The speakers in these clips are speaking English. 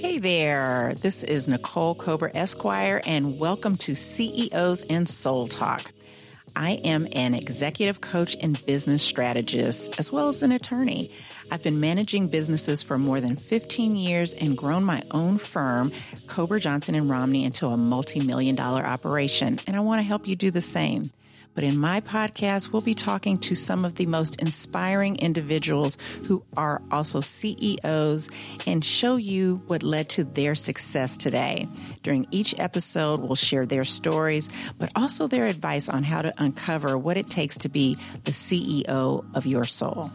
Hey there, this is Nicole Cober, Esquire, and welcome to CEOs and Soul Talk. I am an executive coach and business strategist, as well as an attorney. I've been managing businesses for more than 15 years and grown my own firm, Cober Johnson and Romney, into a multi-million-dollar operation, and I want to help you do the same. But in my podcast, we'll be talking to some of the most inspiring individuals who are also CEOs and show you what led to their success today. During each episode, we'll share their stories, but also their advice on how to uncover what it takes to be the CEO of your soul.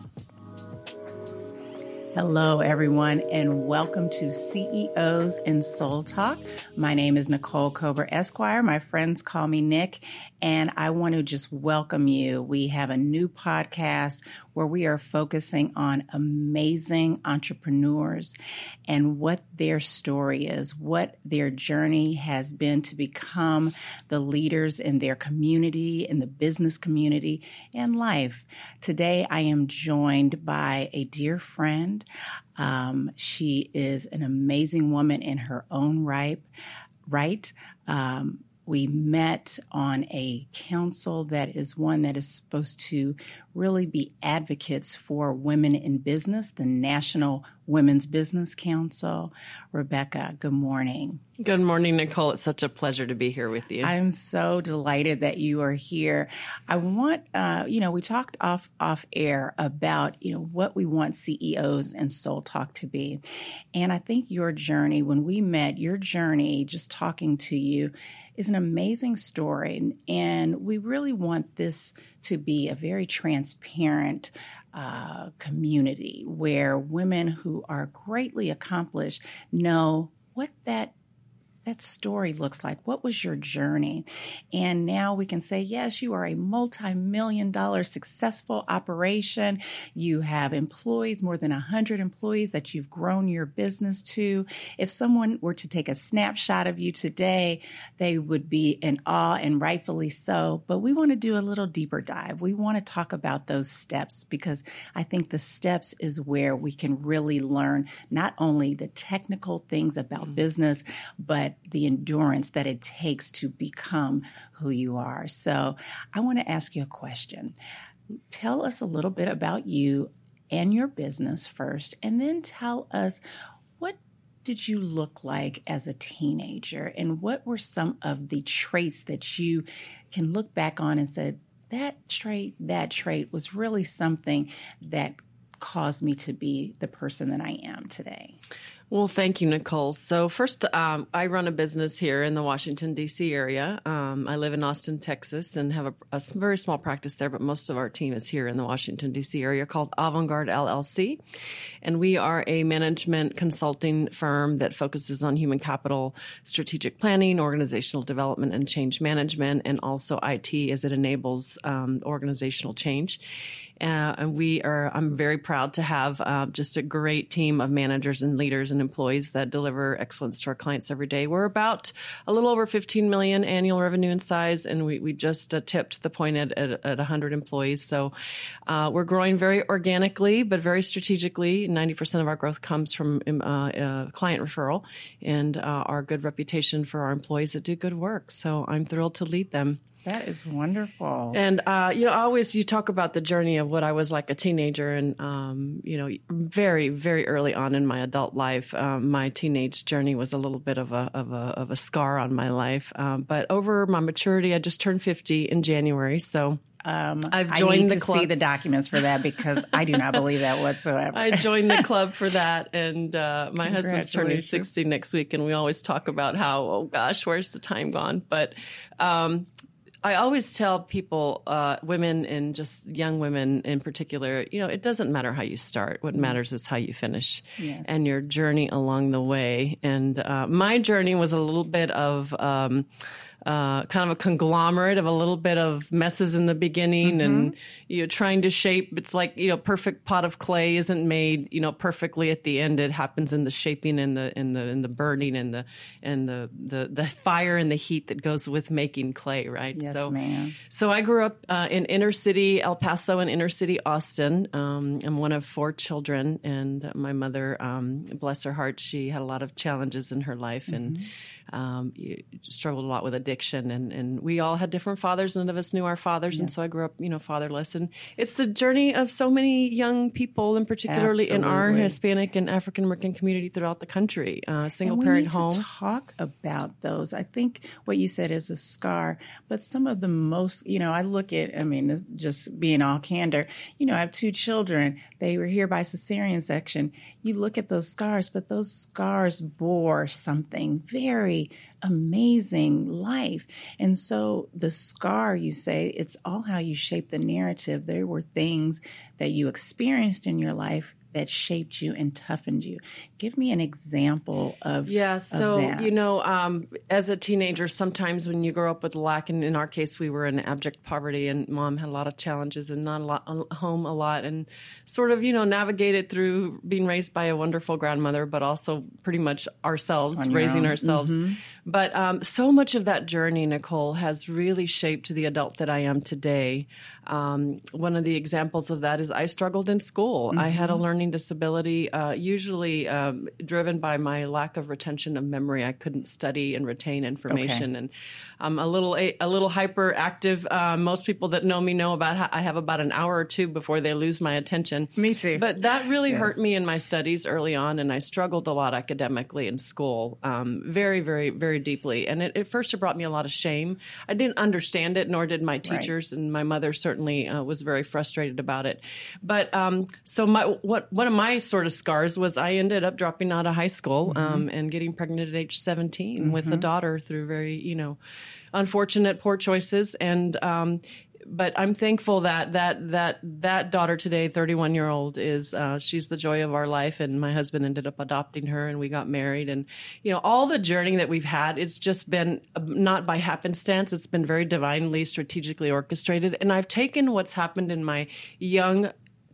Hello, everyone, and welcome to CEOs and Soul Talk. My name is Nicole Cober, Esquire. My friends call me Nick, and I want to just welcome you. We have a new podcast where we are focusing on amazing entrepreneurs and what their story is, what their journey has been to become the leaders in their community, in the business community, and life. Today, I am joined by a dear friend. She is an amazing woman in her own right. We met on a council that is one that is supposed to really be advocates for women in business, the National Women's Business Council. Rebecca, good morning. Good morning, Nicole. It's such a pleasure to be here with you. I'm so delighted that you are here. I want, we talked off air about, what we want CEOs and Soul Talk to be. And I think your journey, when we met, your journey, just talking to you, is an amazing story, and we really want this to be a very transparent community where women who are greatly accomplished know what that story looks like. What was your journey? And now we can say, yes, you are a multi-million-dollar successful operation. You have employees, more than 100 employees that you've grown your business to. If someone were to take a snapshot of you today, they would be in awe, and rightfully so. But we want to do a little deeper dive. We want to talk about those steps, because I think the steps is where we can really learn not only the technical things about business, but the endurance that it takes to become who you are. So I want to ask you a question. Tell us a little bit about you and your business first, and then tell us, what did you look like as a teenager, and what were some of the traits that you can look back on and say, that trait was really something that caused me to be the person that I am today? Well, thank you, Nicole. So first, I run a business here in the Washington, D.C. area. I live in Austin, Texas, and have a very small practice there, but most of our team is here in the Washington, D.C. area, called Avant-Garde LLC. And we are a management consulting firm that focuses on human capital, strategic planning, organizational development, and change management, and also IT as it enables organizational change. And I'm very proud to have just a great team of managers and leaders and employees that deliver excellence to our clients every day. We're about a little over 15 million annual revenue in size, and we just tipped the point at 100 employees. So we're growing very organically, but very strategically. 90% of our growth comes from client referral and our good reputation for our employees that do good work. So I'm thrilled to lead them. That is wonderful. And, you talk about the journey of what I was like a teenager, and, very, very early on in my adult life, my teenage journey was a little bit of a scar on my life. But over my maturity, I just turned 50 in January. So I've joined I need the to club. See the documents for that, because I do not believe that whatsoever. I joined the club for that, and my husband's turning 60 next week, and we always talk about how, oh gosh, where's the time gone? But I always tell people, women and just young women in particular, it doesn't matter how you start. What matters is how you finish, and your journey along the way. And my journey was a little bit of kind of a conglomerate of a little bit of messes in the beginning and, trying to shape. It's like, perfect pot of clay isn't made, perfectly at the end. It happens in the shaping and the burning and the fire and the heat that goes with making clay. Right. Yes, so, ma'am. So I grew up in inner city El Paso and inner city Austin. I'm one of four children, and my mother, bless her heart, she had a lot of challenges in her life and struggled a lot with addiction. And we all had different fathers. None of us knew our fathers. Yes. And so I grew up, fatherless. And it's the journey of so many young people, and particularly in our Hispanic and African American community throughout the country, single parent home. To talk about those. I think what you said is a scar, but some of the most, I look at, just being all candor, I have two children. They were here by cesarean section. You look at those scars, but those scars bore something very amazing life. And so the scar, you say, it's all how you shape the narrative. There were things that you experienced in your life that shaped you and toughened you. Give me an example of of that. As a teenager, sometimes when you grow up with lack, and in our case, we were in abject poverty, and mom had a lot of challenges and not a lot, home a lot, and sort of, navigated through being raised by a wonderful grandmother, but also pretty much ourselves, raising ourselves. Mm-hmm. But so much of that journey, Nicole, has really shaped the adult that I am today. One of the examples of that is I struggled in school. Mm-hmm. I had a learning disability, usually driven by my lack of retention of memory. I couldn't study and retain information, and I'm a little hyperactive. Most people that know me know about how I have about an hour or two before they lose my attention. Me too. But that really hurt me in my studies early on, and I struggled a lot academically in school, very, very, very deeply. And at first, it brought me a lot of shame. I didn't understand it, nor did my teachers, and my mother certainly was very frustrated about it. But one of my sort of scars was I ended up dropping out of high school and getting pregnant at age 17 with a daughter through very, unfortunate, poor choices. And but I'm thankful that daughter today, 31-year-old, is she's the joy of our life, and my husband ended up adopting her, and we got married. And all the journey that we've had, it's just been not by happenstance. It's been very divinely, strategically orchestrated. And I've taken what's happened in my young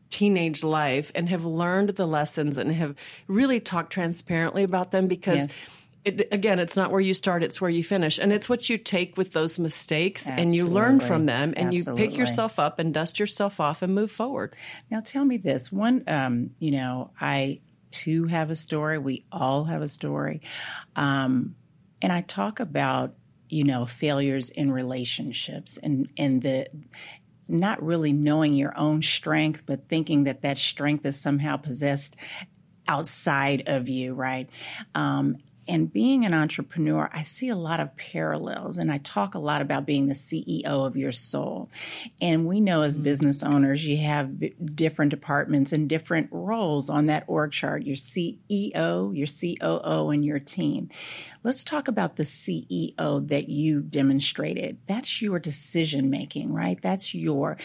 teenage life and have learned the lessons and have really talked transparently about them, because it's not where you start, it's where you finish. And it's what you take with those mistakes and you learn from them, and you pick yourself up and dust yourself off and move forward. Now tell me this. One, I too have a story. We all have a story. And I talk about, failures in relationships and the not really knowing your own strength, but thinking that strength is somehow possessed outside of you, right? And being an entrepreneur, I see a lot of parallels, and I talk a lot about being the CEO of your soul. And we know as business owners, you have different departments and different roles on that org chart, your CEO, your COO, and your team. Let's talk about the CEO that you demonstrated. That's your decision-making, right? That's your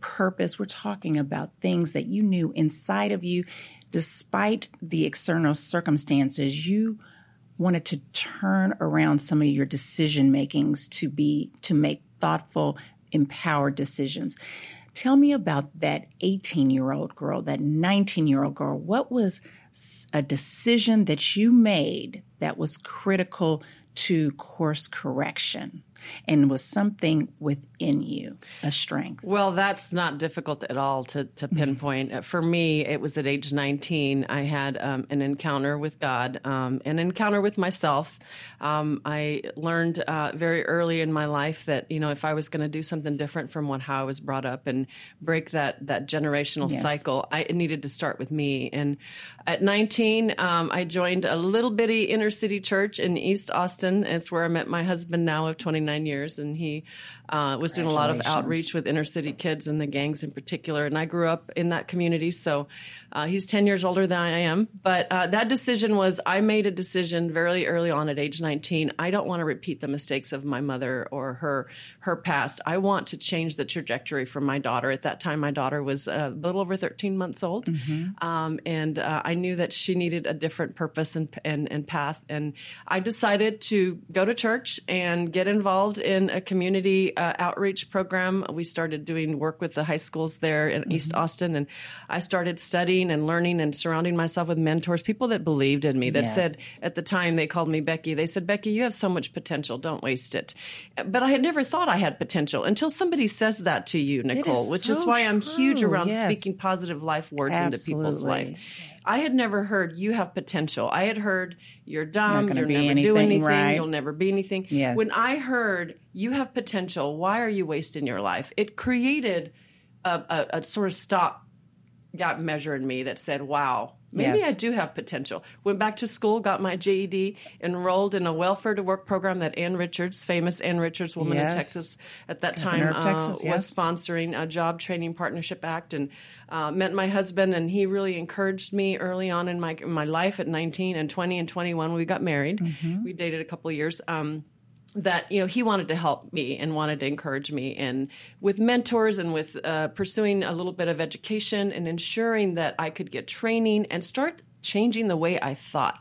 purpose. We're talking about things that you knew inside of you, despite the external circumstances, you wanted to turn around some of your decision makings to make thoughtful, empowered decisions. Tell me about that 18-year-old girl, that 19-year-old girl. What was a decision that you made that was critical to course correction and was something within you, a strength? Well, that's not difficult at all to pinpoint. For me, it was at age 19. I had an encounter with God, an encounter with myself. I learned very early in my life that, if I was going to do something different from how I was brought up and break that generational cycle, it needed to start with me. And at 19, I joined a little bitty inner city church in East Austin. It's where I met my husband now of 29 years, and he was doing a lot of outreach with inner city kids and the gangs in particular. And I grew up in that community, so he's 10 years older than I am. But that decision was, I made a decision very early on at age 19. I don't want to repeat the mistakes of my mother or her past. I want to change the trajectory for my daughter. At that time, my daughter was a little over 13 months old, and I knew that she needed a different purpose and path. And I decided to go to church and get involved involved in a community outreach program. We started doing work with the high schools there in East Austin, and I started studying and learning and surrounding myself with mentors, people that believed in me, that said, at the time they called me Becky, they said, Becky, you have so much potential, don't waste it. But I had never thought I had potential until somebody says that to you, Nicole, which is why I'm huge around speaking positive life words into people's life. I had never heard you have potential. I had heard you're dumb, you'll never do anything, you'll never be anything. Yes. When I heard you have potential, why are you wasting your life? It created a sort of stopgap measure in me that said, wow, maybe I do have potential. Went back to school, got my GED, enrolled in a welfare-to-work program that Ann Richards, famous Ann Richards, woman in Texas at that time, was sponsoring a Job Training Partnership Act, and met my husband, and he really encouraged me early on in my life at 19 and 20 and 21. We got married. We dated a couple of years. That, you know, he wanted to help me and wanted to encourage me, and with mentors and with pursuing a little bit of education and ensuring that I could get training and start changing the way I thought.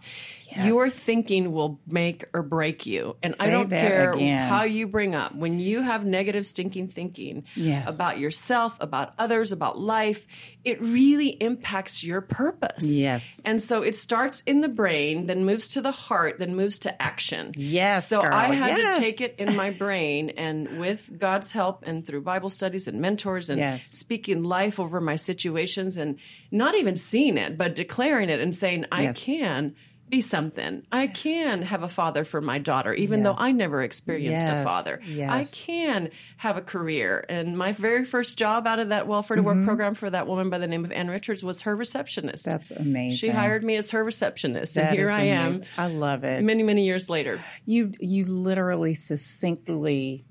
Your thinking will make or break you. And I don't care how you bring up. When you have negative, stinking thinking about yourself, about others, about life, it really impacts your purpose. And so it starts in the brain, then moves to the heart, then moves to action. So I had to take it in my brain, and with God's help and through Bible studies and mentors and speaking life over my situations and not even seeing it, but declaring it and saying, I can be something. I can have a father for my daughter, even though I never experienced a father. I can have a career. And my very first job out of that welfare to work program for that woman by the name of Ann Richards was her receptionist. That's amazing. She hired me as her receptionist. That and here I am. I love it. Many, many years later. You literally succinctly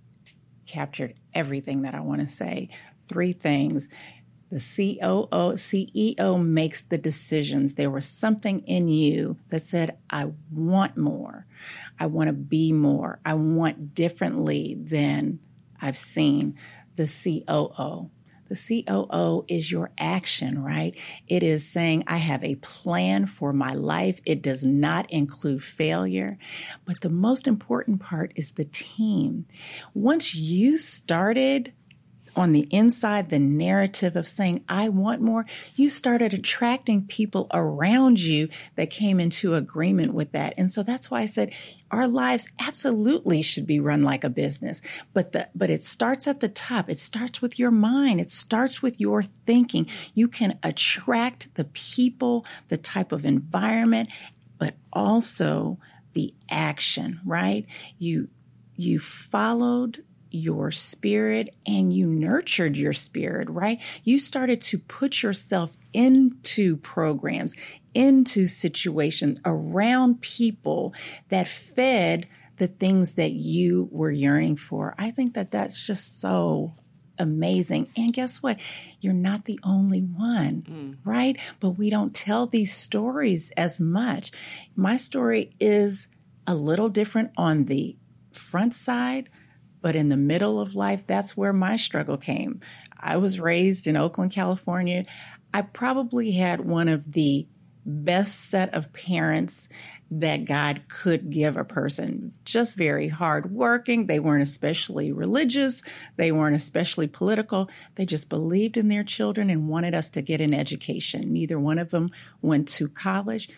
captured everything that I want to say. Three things. The CEO makes the decisions. There was something in you that said, I want more. I want to be more. I want differently than I've seen. The COO. The COO is your action, right? It is saying, I have a plan for my life. It does not include failure. But the most important part is the team. Once you started on the inside, the narrative of saying, I want more, you started attracting people around you that came into agreement with that. And so that's why I said our lives absolutely should be run like a business. But it starts at the top. It starts with your mind. It starts with your thinking. You can attract the people, the type of environment, but also the action, right? You followed your spirit and you nurtured your spirit, right? You started to put yourself into programs, into situations around people that fed the things that you were yearning for. I think that that's just so amazing. And guess what? You're not the only one, right? But we don't tell these stories as much. My story is a little different on the front side, but in the middle of life, that's where my struggle came. I was raised in Oakland, California. I probably had one of the best set of parents that God could give a person. Just very hardworking. They weren't especially religious. They weren't especially political. They just believed in their children and wanted us to get an education. Neither one of them went to college.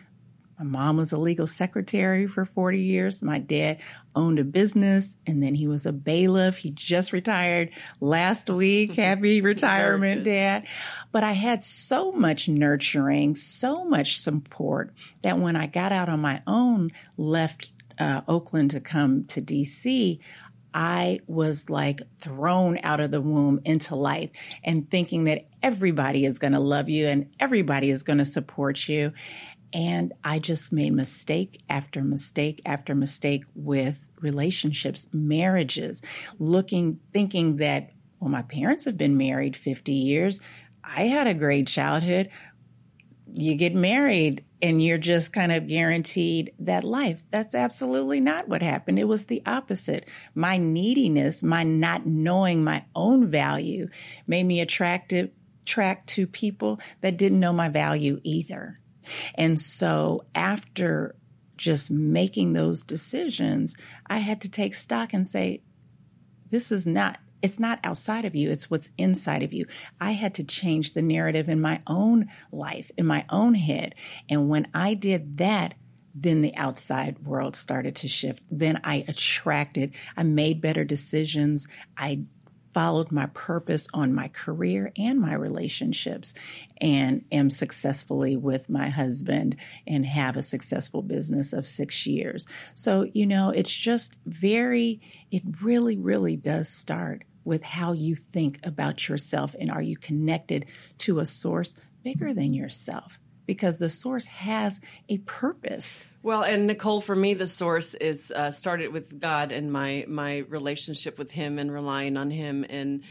My mom was a legal secretary for 40 years. My dad owned a business, and then he was a bailiff. He just retired last week. Happy retirement, Dad. But I had so much nurturing, so much support that when I got out on my own, left Oakland to come to D.C., I was like thrown out of the womb into life and thinking that everybody is going to love you and everybody is going to support you. And I just made mistake after mistake after mistake with relationships, marriages, thinking that, well, my parents have been married 50 years. I had a great childhood. You get married and you're just kind of guaranteed that life. That's absolutely not what happened. It was the opposite. My neediness, my not knowing my own value made me attract to people that didn't know my value either. And so after just making those decisions, I had to take stock and say, this is not, it's not outside of you. It's what's inside of you. I had to change the narrative in my own life, in my own head. And when I did that, then the outside world started to shift. Then I attracted, I made better decisions. I followed my purpose on my career and my relationships, and am successfully with my husband and have a successful business of 6 years. So, you know, it's just very, it really, really does start with how you think about yourself, and are you connected to a source bigger than yourself? Because the source has a purpose. Well, and Nicole, for me, the source is started with God and my relationship with Him and relying on Him, and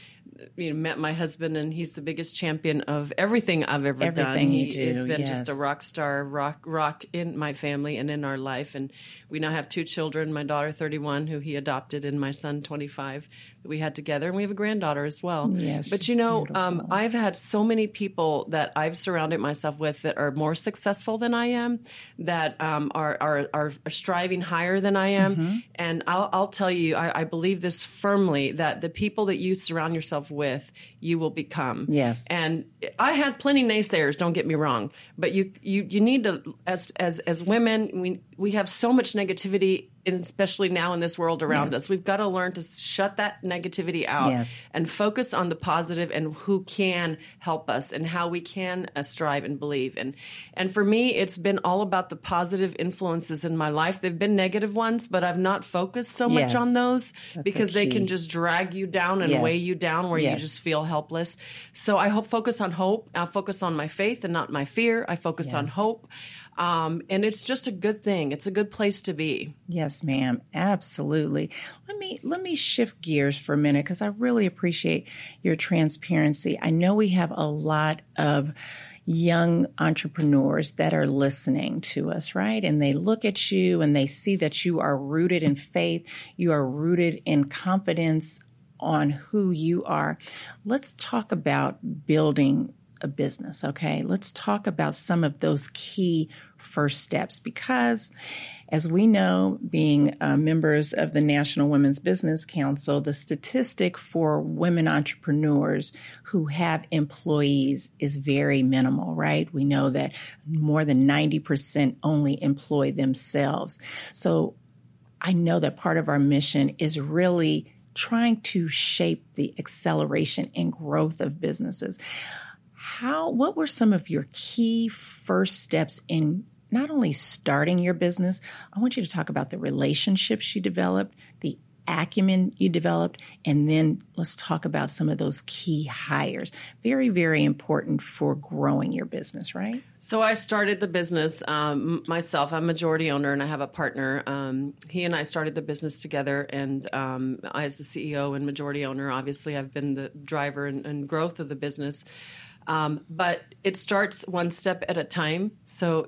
met my husband, and he's the biggest champion of everything I've ever done. Everything you do, yes. He's been just a rock star, rock in my family and in our life. And we now have 2 children, my daughter, 31, who he adopted, and my son, 25, that we had together. And we have a granddaughter as well. Yes, but, you know, I've had so many people that I've surrounded myself with that are more successful than I am, that are striving higher than I am. Mm-hmm. And I'll tell you, I believe this firmly, that the people that you surround yourself with, you will become. Yes. And I had plenty naysayers, don't get me wrong, but you need to, as women, we have so much negativity, and especially now in this world around us. We've got to learn to shut that negativity out and focus on the positive and who can help us and how we can strive and believe. And for me, it's been all about the positive influences in my life. They've been negative ones, but I've not focused so much on those. That's because they can just drag you down and weigh you down where you just feel helpless. So I focus on hope. I focus on my faith and not my fear. I focus on hope. And it's just a good thing. It's a good place to be. Yes, ma'am. Absolutely. Let me shift gears for a minute, because I really appreciate your transparency. I know we have a lot of young entrepreneurs that are listening to us, right? And they look at you and they see that you are rooted in faith. You are rooted in confidence on who you are. Let's talk about building a business. Okay. Let's talk about some of those key first steps, because as we know, being members of the National Women's Business Council, the statistic for women entrepreneurs who have employees is very minimal, right? We know that more than 90% only employ themselves. So I know that part of our mission is really trying to shape the acceleration and growth of businesses. What were some of your key first steps in not only starting your business? I want you to talk about the relationships you developed, the acumen you developed, and then let's talk about some of those key hires. Very, very important for growing your business, right? So I started the business myself. I'm majority owner, and I have a partner. He and I started the business together, and I, as the CEO and majority owner, obviously I've been the driver and growth of the business. But it starts one step at a time. So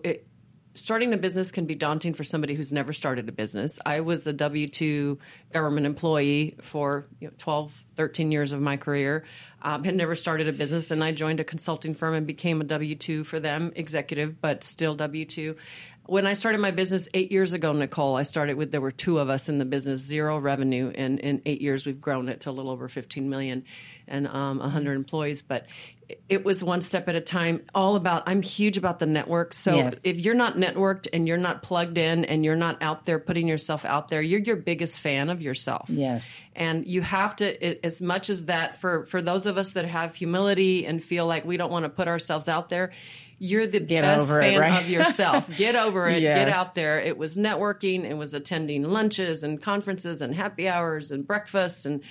starting a business can be daunting for somebody who's never started a business. I was a W-2 government employee for 12, 13 years of my career, had never started a business. Then I joined a consulting firm and became a W-2 for them, executive, but still W-2. When I started my business 8 years ago, Nicole, I started with, there were 2 of us in the business, 0 revenue. And in 8 years, we've grown it to a little over 15 million and 100 employees. But it was one step at a time, I'm huge about the network. So if you're not networked and you're not plugged in and you're not out there putting yourself out there, you're your biggest fan of yourself. Yes. And you have to, as much as that, for those of us that have humility and feel like we don't want to put ourselves out there, you're the best fan of yourself. Get over it. Get out there. It was networking. It was attending lunches and conferences and happy hours and breakfasts and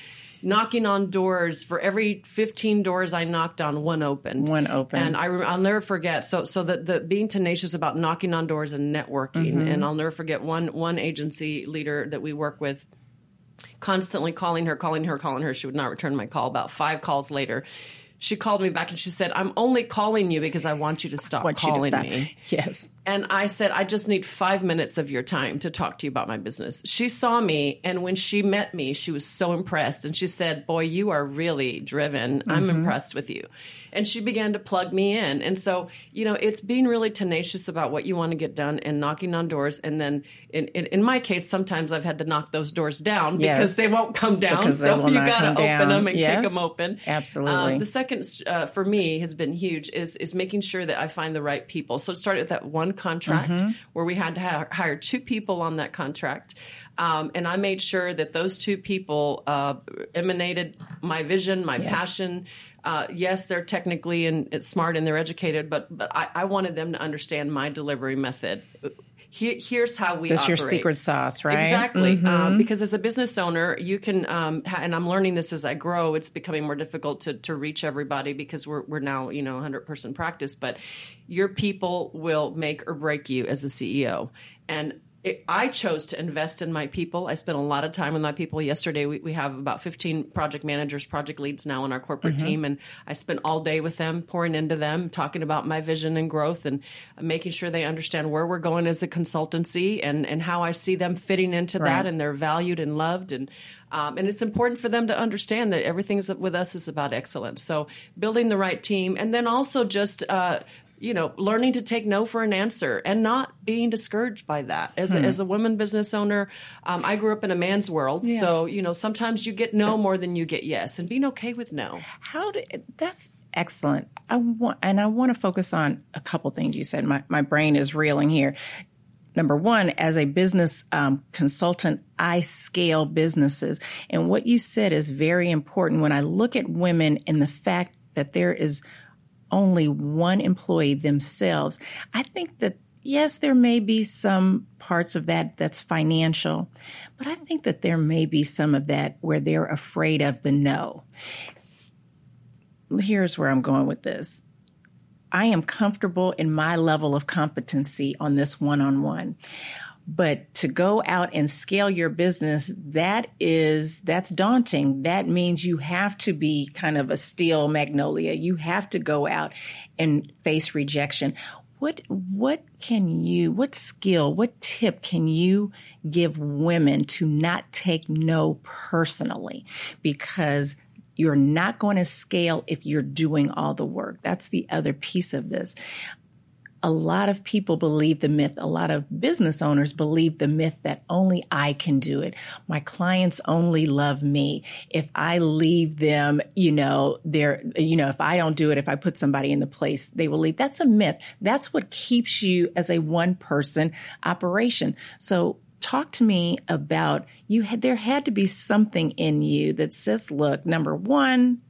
knocking on doors. For every 15 doors I knocked on, one opened. And I'll never forget. So the being tenacious about knocking on doors and networking. Mm-hmm. And I'll never forget one agency leader that we work with, constantly calling her. She would not return my call. About 5 calls later, she called me back and she said, I'm only calling you because I want you to stop calling me. Yes. And I said, I just need 5 minutes of your time to talk to you about my business. She saw me, and when she met me, she was so impressed. And she said, boy, you are really driven. Mm-hmm. I'm impressed with you. And she began to plug me in. And so, you know, it's being really tenacious about what you want to get done and knocking on doors. And then in my case, sometimes I've had to knock those doors down because they won't come down. Because so you got to open them and kick them open. Absolutely. The second for me has been huge is making sure that I find the right people. So it started with that one contract where we had to hire two people on that contract. And I made sure that those two people emanated my vision, my passion. Yes, they're technically and smart and they're educated, but I wanted them to understand my delivery method. Here's how we operate. That's your secret sauce, right? Exactly. Mm-hmm. Because as a business owner, you can, and I'm learning this as I grow, it's becoming more difficult to reach everybody because we're now, 100-person practice, but your people will make or break you as a CEO. And I chose to invest in my people. I spent a lot of time with my people. Yesterday, we have about 15 project managers, project leads now on our corporate team, and I spent all day with them, pouring into them, talking about my vision and growth and making sure they understand where we're going as a consultancy and how I see them fitting into that, and they're valued and loved. And it's important for them to understand that everything with us is about excellence. So building the right team, and then also just learning to take no for an answer and not being discouraged by that. As a woman business owner, I grew up in a man's world. Yes. So, sometimes you get no more than you get yes, and being okay with no. That's excellent. I want to focus on a couple things you said. My brain is reeling here. Number one, as a business consultant, I scale businesses. And what you said is very important. When I look at women and the fact that there is only one employee themselves, I think that, yes, there may be some parts of that that's financial, but I think that there may be some of that where they're afraid of the no. Here's where I'm going with this. I am comfortable in my level of competency on this one-on-one, but to go out and scale your business, that's daunting. That means you have to be kind of a steel magnolia. You have to go out and face rejection. What tip can you give women to not take no personally? Because you're not going to scale if you're doing all the work. That's the other piece of this. A lot of people believe the myth. A lot of business owners believe the myth that only I can do it. My clients only love me. If I leave them, if I don't do it, if I put somebody in the place, they will leave. That's a myth. That's what keeps you as a one-person operation. So talk to me about there had to be something in you that says, look, number one,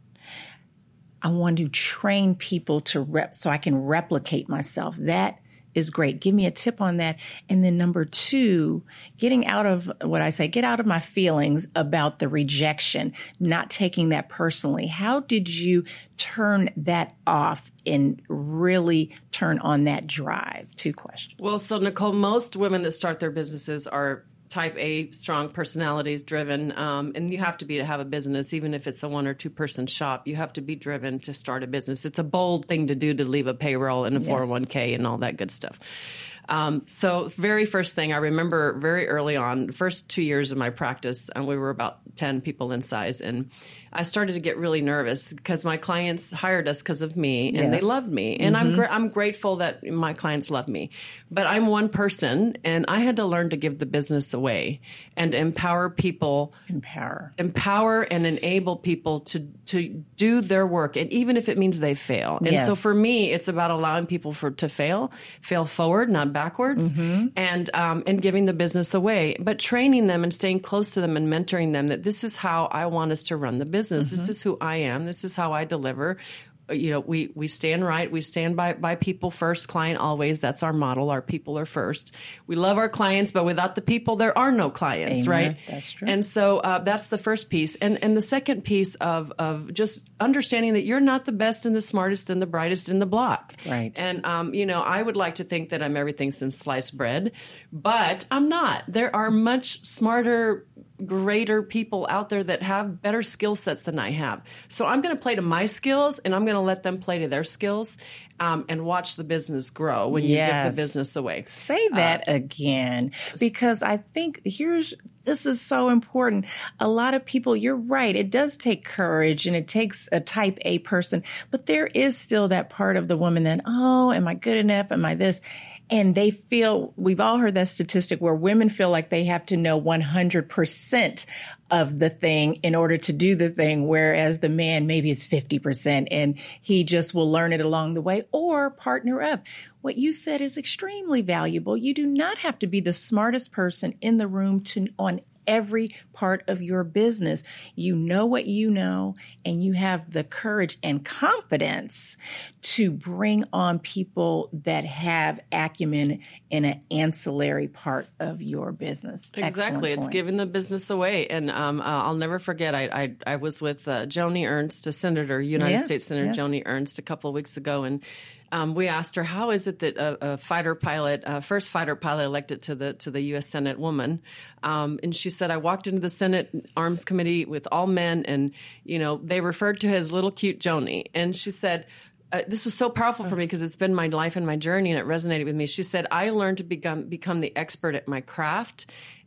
I want to train people so I can replicate myself. That is great. Give me a tip on that. And then number two, get out of my feelings about the rejection, not taking that personally. How did you turn that off and really turn on that drive? Two questions. Well, so Nicole, most women that start their businesses are type A, strong personalities, driven. And you have to be to have a business, even if it's a 1 or 2 person shop. You have to be driven to start a business. It's a bold thing to do, to leave a payroll and a 401k and all that good stuff. So very first thing, I remember very early on, first 2 years of my practice, and we were about 10 people in size. And I started to get really nervous because my clients hired us because of me and they loved me. And I'm grateful that my clients love me, but I'm one person and I had to learn to give the business away and empower people, empower and enable people to do their work. And even if it means they fail. And so for me, it's about allowing people to fail forward, not backwards, and giving the business away, but training them and staying close to them and mentoring them that this is how I want us to run the business. This is who I am. This is how I deliver. We stand right. We stand by people first, client always. That's our model. Our people are first. We love our clients, but without the people, there are no clients, right? That's true. And so that's the first piece. And the second piece of just understanding that you're not the best and the smartest and the brightest in the block. Right. And, you know, I would like to think that I'm everything since sliced bread, but I'm not. There are much smarter, greater people out there that have better skill sets than I have. So I'm going to play to my skills and I'm going to let them play to their skills, and watch the business grow when you give the business away. Say that again, because I think this is so important. A lot of people, you're right, it does take courage and it takes a type A person, but there is still that part of the woman that, oh, am I good enough? Am I this? And they feel, we've all heard that statistic where women feel like they have to know 100% of the thing in order to do the thing, whereas the man, maybe it's 50% and he just will learn it along the way or partner up. What you said is extremely valuable. You do not have to be the smartest person in the room on every part of your business. You know what you know, and you have the courage and confidence to bring on people that have acumen in an ancillary part of your business. Exactly. It's giving the business away. And I'll never forget, I was with Joni Ernst, a senator, United States Senator Joni Ernst, a couple of weeks ago, and we asked her, how is it that a first fighter pilot elected to the U.S. Senate woman? And she said, I walked into the Senate Arms Committee with all men, and, you know, they referred to her as little cute Joni. And she said, this was so powerful for me because it's been my life and my journey, and it resonated with me. She said, I learned to become the expert at my craft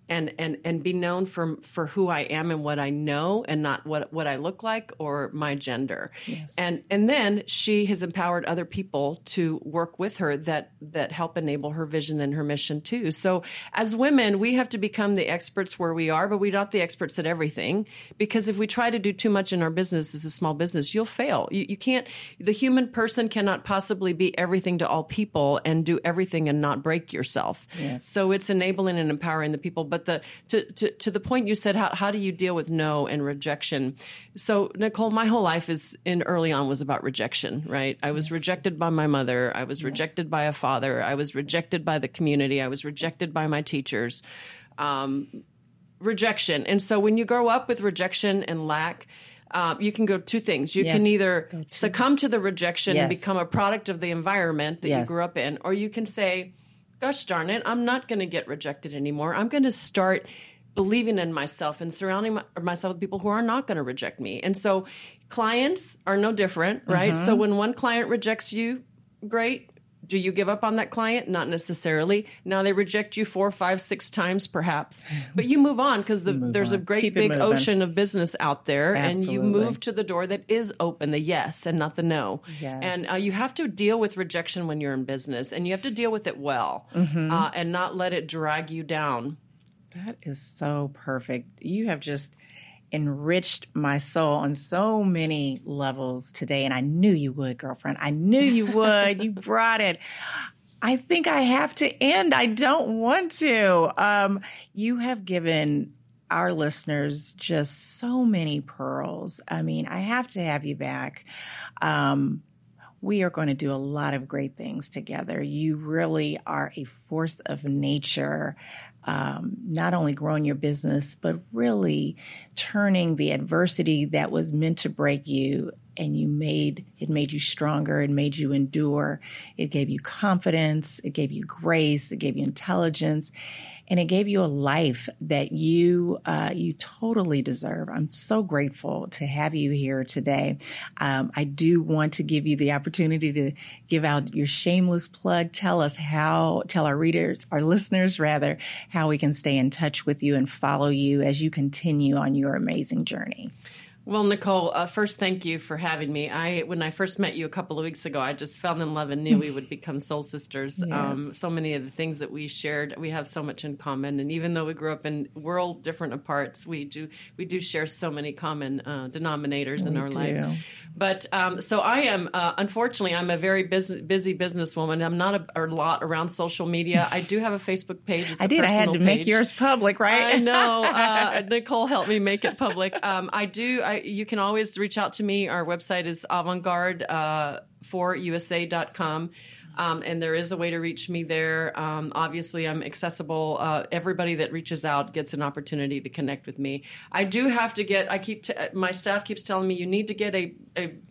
and be known for who I am and what I know and not what I look like or my gender. Yes. And then she has empowered other people to work with her that help enable her vision and her mission too. So as women, we have to become the experts where we are, but we're not the experts at everything, because if we try to do too much in our business as a small business, you'll fail. You can't, the human person cannot possibly be everything to all people and do everything and not break yourself. Yes. So it's enabling and empowering the people, but to the point you said, how do you deal with no and rejection? So, Nicole, my whole life early on was about rejection, right? I was rejected by my mother. I was rejected by a father. I was rejected by the community. I was rejected by my teachers. Rejection. And so when you grow up with rejection and lack, you can go two things. You can either succumb to the rejection and become a product of the environment that you grew up in, or you can say, gosh darn it, I'm not going to get rejected anymore. I'm going to start believing in myself and surrounding myself with people who are not going to reject me. And so clients are no different, right? So when one client rejects you, great. Do you give up on that client? Not necessarily. Now they reject you 4, 5, 6 times perhaps, but you move on because there's a great big ocean of business out there. Absolutely. And you move to the door that is open, the yes and not the no. Yes. And you have to deal with rejection when you're in business, and you have to deal with it well and not let it drag you down. That is so perfect. You have just enriched my soul on so many levels today. And I knew you would, girlfriend. I knew you would. You brought it. I think I have to end. I don't want to. You have given our listeners just so many pearls. I mean, I have to have you back. We are going to do a lot of great things together. You really are a force of nature. Not only growing your business, but really turning the adversity that was meant to break you, and it made you stronger, it made you endure, it gave you confidence, it gave you grace, it gave you intelligence, and it gave you a life that you totally deserve. I'm so grateful to have you here today. I do want to give you the opportunity to give out your shameless plug. Tell our listeners, how we can stay in touch with you and follow you as you continue on your amazing journey. Well, Nicole, first, thank you for having me. When I first met you a couple of weeks ago, I just fell in love and knew we would become soul sisters. Yes. So many of the things that we shared, we have so much in common. And even though we grew up in world different aparts, we do share so many common denominators in our life. But so I am, unfortunately, I'm a very busy businesswoman. I'm not a lot around social media. I do have a Facebook page. I had to make yours public, right? I know. Nicole helped me make it public. You can always reach out to me. Our website is avantgarde4usa.com. And there is a way to reach me there. Obviously, I'm accessible. Everybody that reaches out gets an opportunity to connect with me. I do have to get, my staff keeps telling me, you need to get a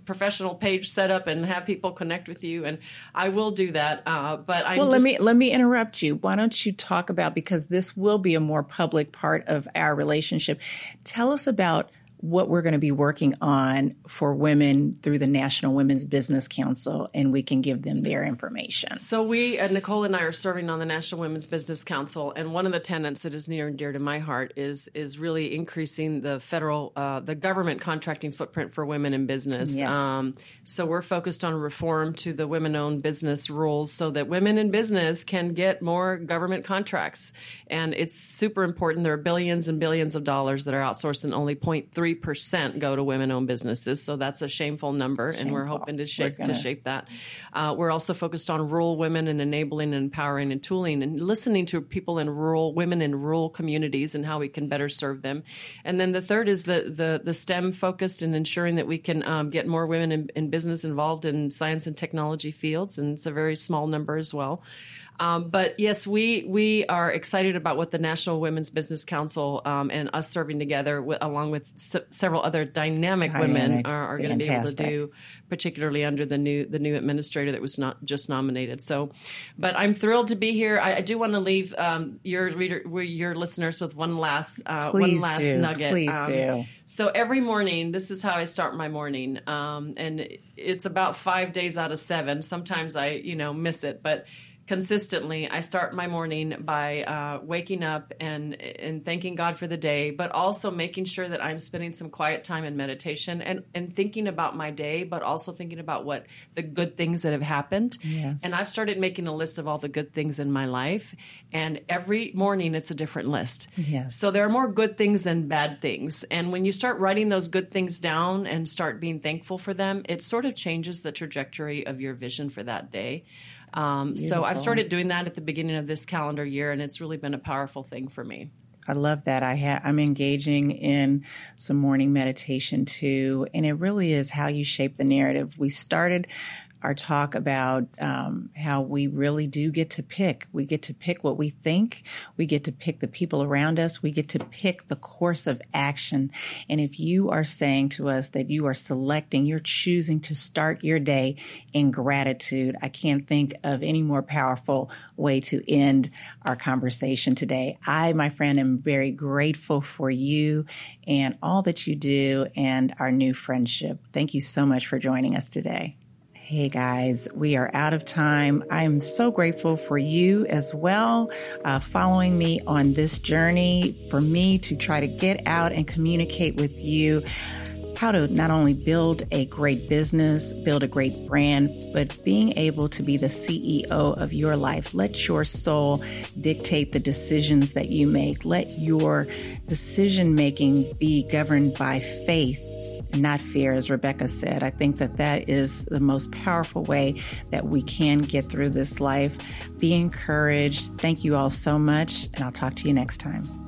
professional page set up and have people connect with you. And I will do that. Let me interrupt you. Why don't you talk about, because this will be a more public part of our relationship. Tell us about what we're going to be working on for women through the National Women's Business Council, and we can give them their information. So Nicole and I are serving on the National Women's Business Council, and one of the tenets that is near and dear to my heart is really increasing the federal, the government contracting footprint for women in business. Yes. So we're focused on reform to the women-owned business rules so that women in business can get more government contracts. And it's super important. There are billions and billions of dollars that are outsourced, and only 0.3% go to women-owned businesses. So that's a shameful number, and we're hoping to shape that. We're also focused on rural women and enabling and empowering and tooling and listening to people in rural communities and how we can better serve them. And then the third is the STEM focused and ensuring that we can get more women in business involved in science and technology fields, and it's a very small number as well. But yes, we are excited about what the National Women's Business Council and us serving together along with several other dynamic women are going to be able to do, particularly under the new administrator that was not just nominated. So, but I'm thrilled to be here. I do want to leave your listeners with one last nugget. Please do. So every morning, this is how I start my morning, and it's about 5 days out of 7. Sometimes I miss it, but consistently, I start my morning by waking up and thanking God for the day, but also making sure that I'm spending some quiet time in meditation and thinking about my day, but also thinking about what the good things that have happened. Yes. And I've started making a list of all the good things in my life. And every morning, it's a different list. Yes. So there are more good things than bad things. And when you start writing those good things down and start being thankful for them, it sort of changes the trajectory of your vision for that day. So I've started doing that at the beginning of this calendar year, and it's really been a powerful thing for me. I love that. I'm engaging in some morning meditation too, and it really is how you shape the narrative. We started our talk about how we really do get to pick. We get to pick what we think. We get to pick the people around us. We get to pick the course of action. And if you are saying to us that you are selecting, you're choosing to start your day in gratitude, I can't think of any more powerful way to end our conversation today. My friend, am very grateful for you and all that you do and our new friendship. Thank you so much for joining us today. Hey guys, we are out of time. I'm so grateful for you as well, following me on this journey for me to try to get out and communicate with you how to not only build a great business, build a great brand, but being able to be the CEO of your life. Let your soul dictate the decisions that you make. Let your decision making be governed by faith, not fear, as Rebecca said. I think that is the most powerful way that we can get through this life. Be encouraged. Thank you all so much, and I'll talk to you next time.